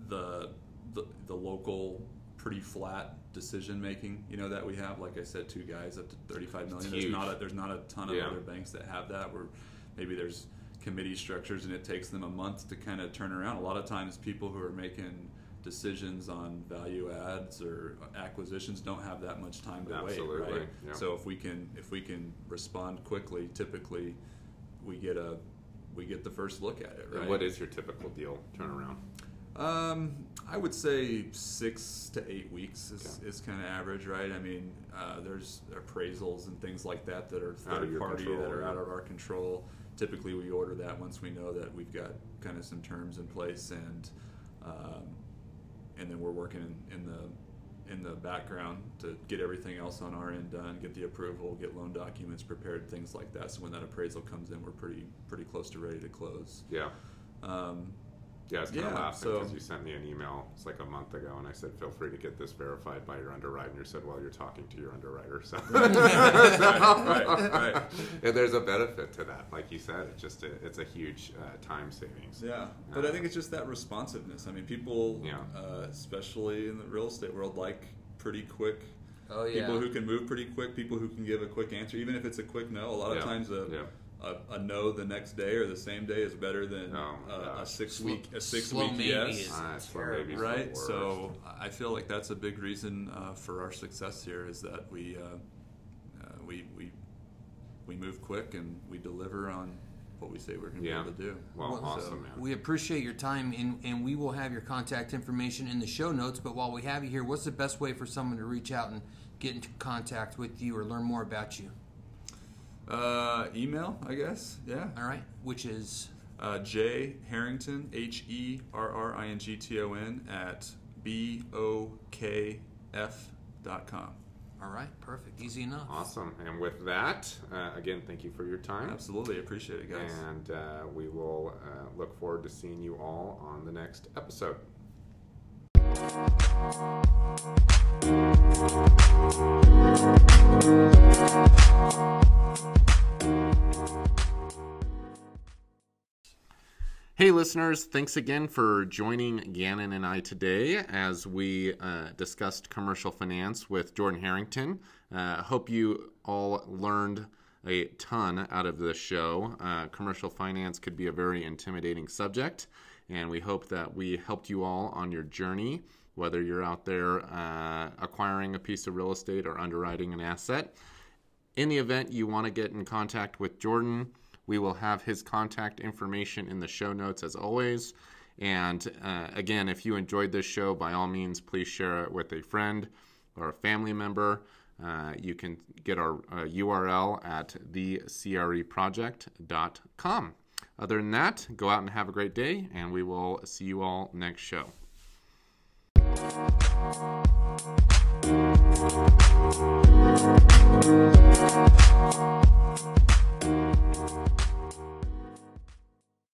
the, the the local, pretty flat decision making, you know, that we have. Like I said, two guys up to thirty-five million. There's not a, there's not a ton of yeah. other banks that have that. Where maybe there's committee structures, and it takes them a month to kind of turn around. A lot of times, people who are making decisions on value adds or acquisitions don't have that much time to Absolutely. wait, right? Yeah. So if we can if we can respond quickly, typically we get a we get the first look at it, right? And what is your typical deal turnaround? Um, I would say six to eight weeks is, okay. is kind of average, right? I mean, uh, there's appraisals and things like that that are third party control, that are yeah. out of our control. Typically, we order that once we know that we've got kind of some terms in place and. Um, And then we're working in, in the in the background to get everything else on our end done, get the approval, get loan documents prepared, things like that. So when that appraisal comes in, we're pretty pretty close to ready to close. Yeah. Um, yeah, I was kind yeah, of laughing because so, you sent me an email, it's like a month ago, and I said, feel free to get this verified by your underwriter. And you said, well, you're talking to your underwriter. So. right, right, right. And there's a benefit to that. Like you said, it's just a, it's a huge uh, time savings. Yeah, but uh, I think it's just that responsiveness. I mean, people, yeah. uh, especially in the real estate world, like pretty quick. Oh, yeah. People who can move pretty quick, people who can give a quick answer, even if it's a quick no. A lot of yeah. times a... Yeah. A, a no the next day or the same day is better than oh uh, a six slow, week a six week yes, ah, terrible, right? So I feel like that's a big reason uh, for our success here is that we uh, uh, we we we move quick and we deliver on what we say we're going to yeah. be able to do. Well, well awesome, so. man. We appreciate your time, and, and we will have your contact information in the show notes. But while we have you here, what's the best way for someone to reach out and get into contact with you or learn more about you? Uh, email, I guess. Yeah. All right. Which is uh, J Herrington, H E R R I N G T O N at B O K F dot com. All right. Perfect. Easy enough. Awesome. And with that, uh, again, thank you for your time. Absolutely, appreciate it, guys. And uh, we will uh, look forward to seeing you all on the next episode. Hey listeners, thanks again for joining Gannon and I today as we uh, discussed commercial finance with Jordan Herrington. I uh, hope you all learned a ton out of this show. Uh, commercial finance could be a very intimidating subject, and we hope that we helped you all on your journey, whether you're out there uh, acquiring a piece of real estate or underwriting an asset. In the event you want to get in contact with Jordan, we will have his contact information in the show notes as always. And uh, again, if you enjoyed this show, by all means, please share it with a friend or a family member. Uh, you can get our uh, U R L at the C R E project dot com. Other than that, go out and have a great day, and we will see you all next show.